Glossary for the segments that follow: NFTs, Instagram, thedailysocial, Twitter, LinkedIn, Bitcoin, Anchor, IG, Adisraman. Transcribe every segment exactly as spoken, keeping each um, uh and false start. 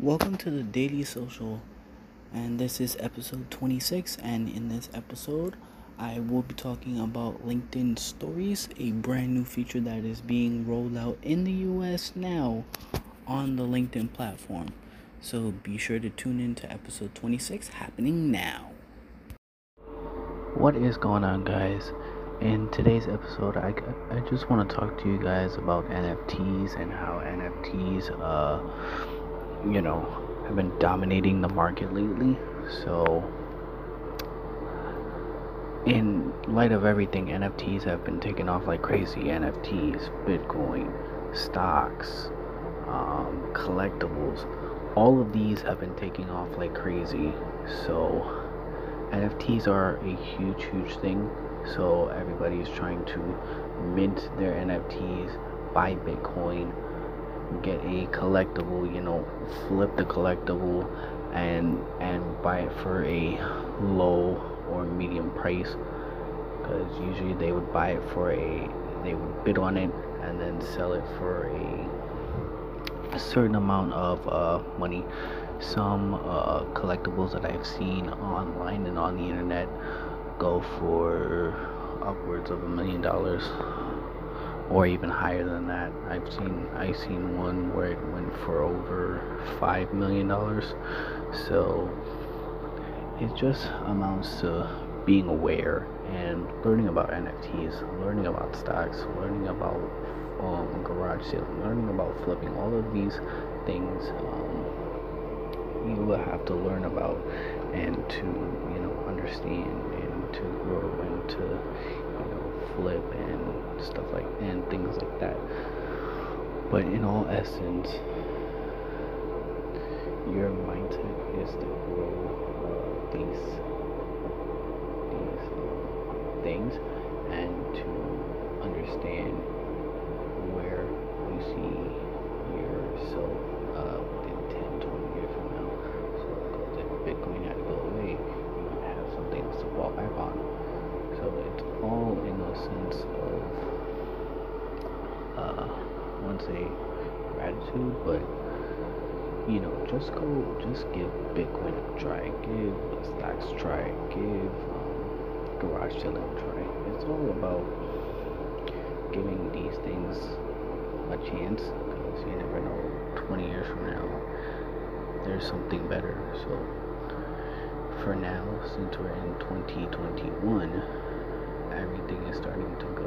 Welcome to the Daily Social, and this is episode twenty-six, and in this episode I will be talking about LinkedIn Stories, a brand new feature that is being rolled out in the U S now on the LinkedIn platform. So be sure to tune in to episode twenty-six happening now. What is going on, guys? In today's episode, I, I just want to talk to you guys about N F Ts and how N F Ts, uh, you know, have been dominating the market lately. So, in light of everything, N F Ts have been taking off like crazy. N F Ts, Bitcoin, stocks, um, collectibles, all of these have been taking off like crazy. So, N F Ts are a huge, huge thing. So everybody's trying to mint their N F Ts, buy Bitcoin, get a collectible, you know, flip the collectible and and buy it for a low or medium price, because usually they would buy it for a, they would bid on it and then sell it for a, a certain amount of uh, money. Some uh, collectibles that I've seen online and on the internet go for upwards of a million dollars or even higher than that. I've seen I've seen one where it went for over five million dollars. So it just amounts to being aware and learning about N F Ts, learning about stocks, learning about um, garage sales, learning about flipping. All of these things um, you will have to learn about and to, you know, understand to grow and to, you know, flip and stuff like, and things like that. But in all essence, your mindset is to grow uh, these these things and to understand where you see yourself uh, in ten, twenty years from now. So if Bitcoin had to go away, something else to fall back on. So it's all in a sense of uh I wouldn't say gratitude, but you know, just go just give Bitcoin a try, give stocks a try, give um, garage sale a try. It's all about giving these things a chance, because you never know, twenty years from now there's something better. So for now, since we're in twenty twenty-one, everything is starting to go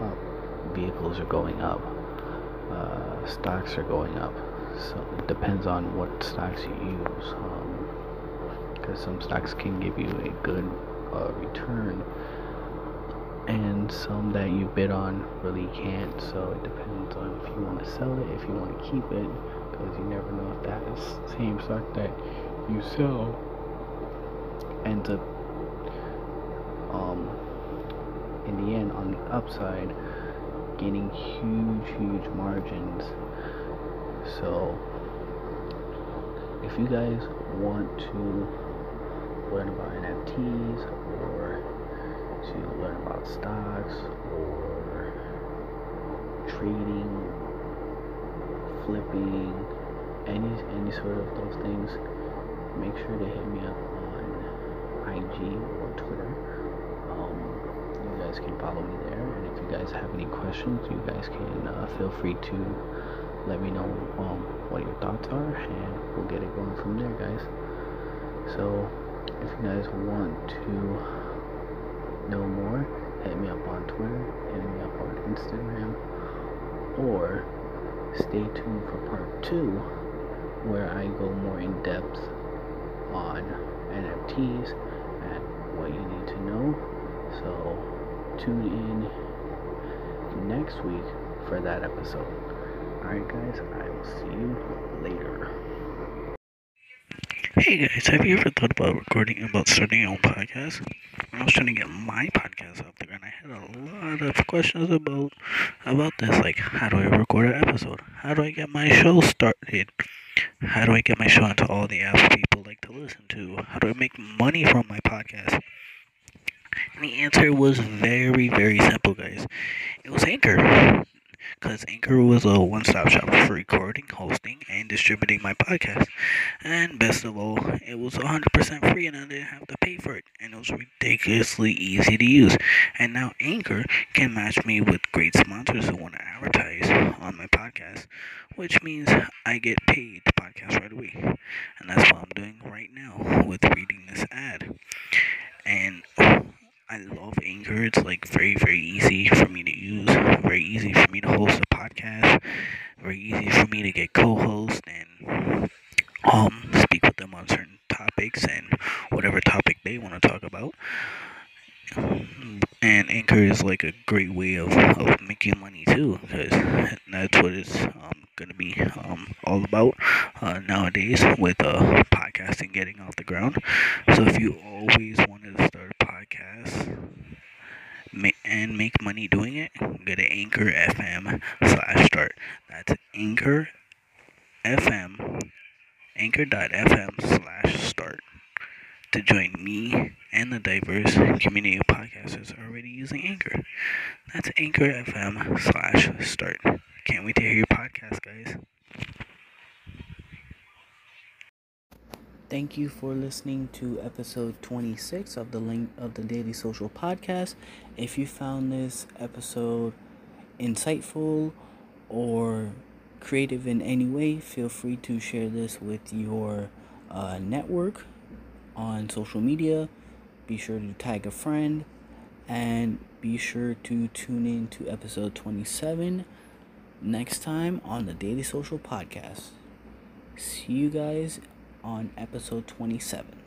um, up. Vehicles are going up, uh, stocks are going up, so it depends on what stocks you use, because um, some stocks can give you a good uh, return, and some that you bid on really can't. So it depends on if you want to sell it, if you want to keep it, because you never know if that is the same stock that you sell ends up um, in the end on the upside gaining huge huge margins. So if you guys want to learn about N F Ts or to learn about stocks or trading, flipping, any any sort of those things, make sure to hit me up on I G or Twitter. Um, you guys can follow me there, and if you guys have any questions, you guys can uh, feel free to let me know um, what your thoughts are, and we'll get it going from there, guys. So if you guys want to know more, hit me up on Twitter, hit me up on Instagram, or stay tuned for part two, where I go more in depth on N F Ts and what you need to know. So tune in next week for that episode. Alright guys, I will see you later. Hey guys, have you ever thought about recording, about starting your own podcast? I was trying to get my podcast out there, and I had a lot of questions about about this, like how do I record an episode? How do I get my show started? How do I get my show into all the apps people like to listen to? How do I make money from my podcast? And the answer was very, very simple, guys. It was Anchor. because Anchor was a one-stop shop for recording, hosting, and distributing my podcast. And best of all, it was one hundred percent free and I didn't have to pay for it. And it was ridiculously easy to use. And now Anchor can match me with great sponsors who want to advertise on my podcast, which means I get paid to podcast right away. And that's what I'm doing right now with reading this ad. And I love Anchor. It's like very, very easy for me to use, very easy for me to host a podcast, very easy for me to get co-hosts and um speak with them on certain topics and whatever topic they want to talk about. And Anchor is like a great way of, of making money too, because that's what it's um, going to be um, all about uh, nowadays with uh, podcasting getting off the ground. So if you always wanted to start a podcast ma- and make money doing it, go to anchor f m slash start. That's Anchor F M, anchor dot f m slash start. To join me and the diverse community of podcasters already using Anchor. That's anchor f m slash start. Can't wait to hear your podcast, guys. Thank you for listening to episode twenty-six of the link of the Daily Social Podcast. If you found this episode insightful or creative in any way, feel free to share this with your uh, network on social media. Be sure to tag a friend and be sure to tune in to episode twenty-seven next time on the Daily Social Podcast. See you guys on episode twenty-seven.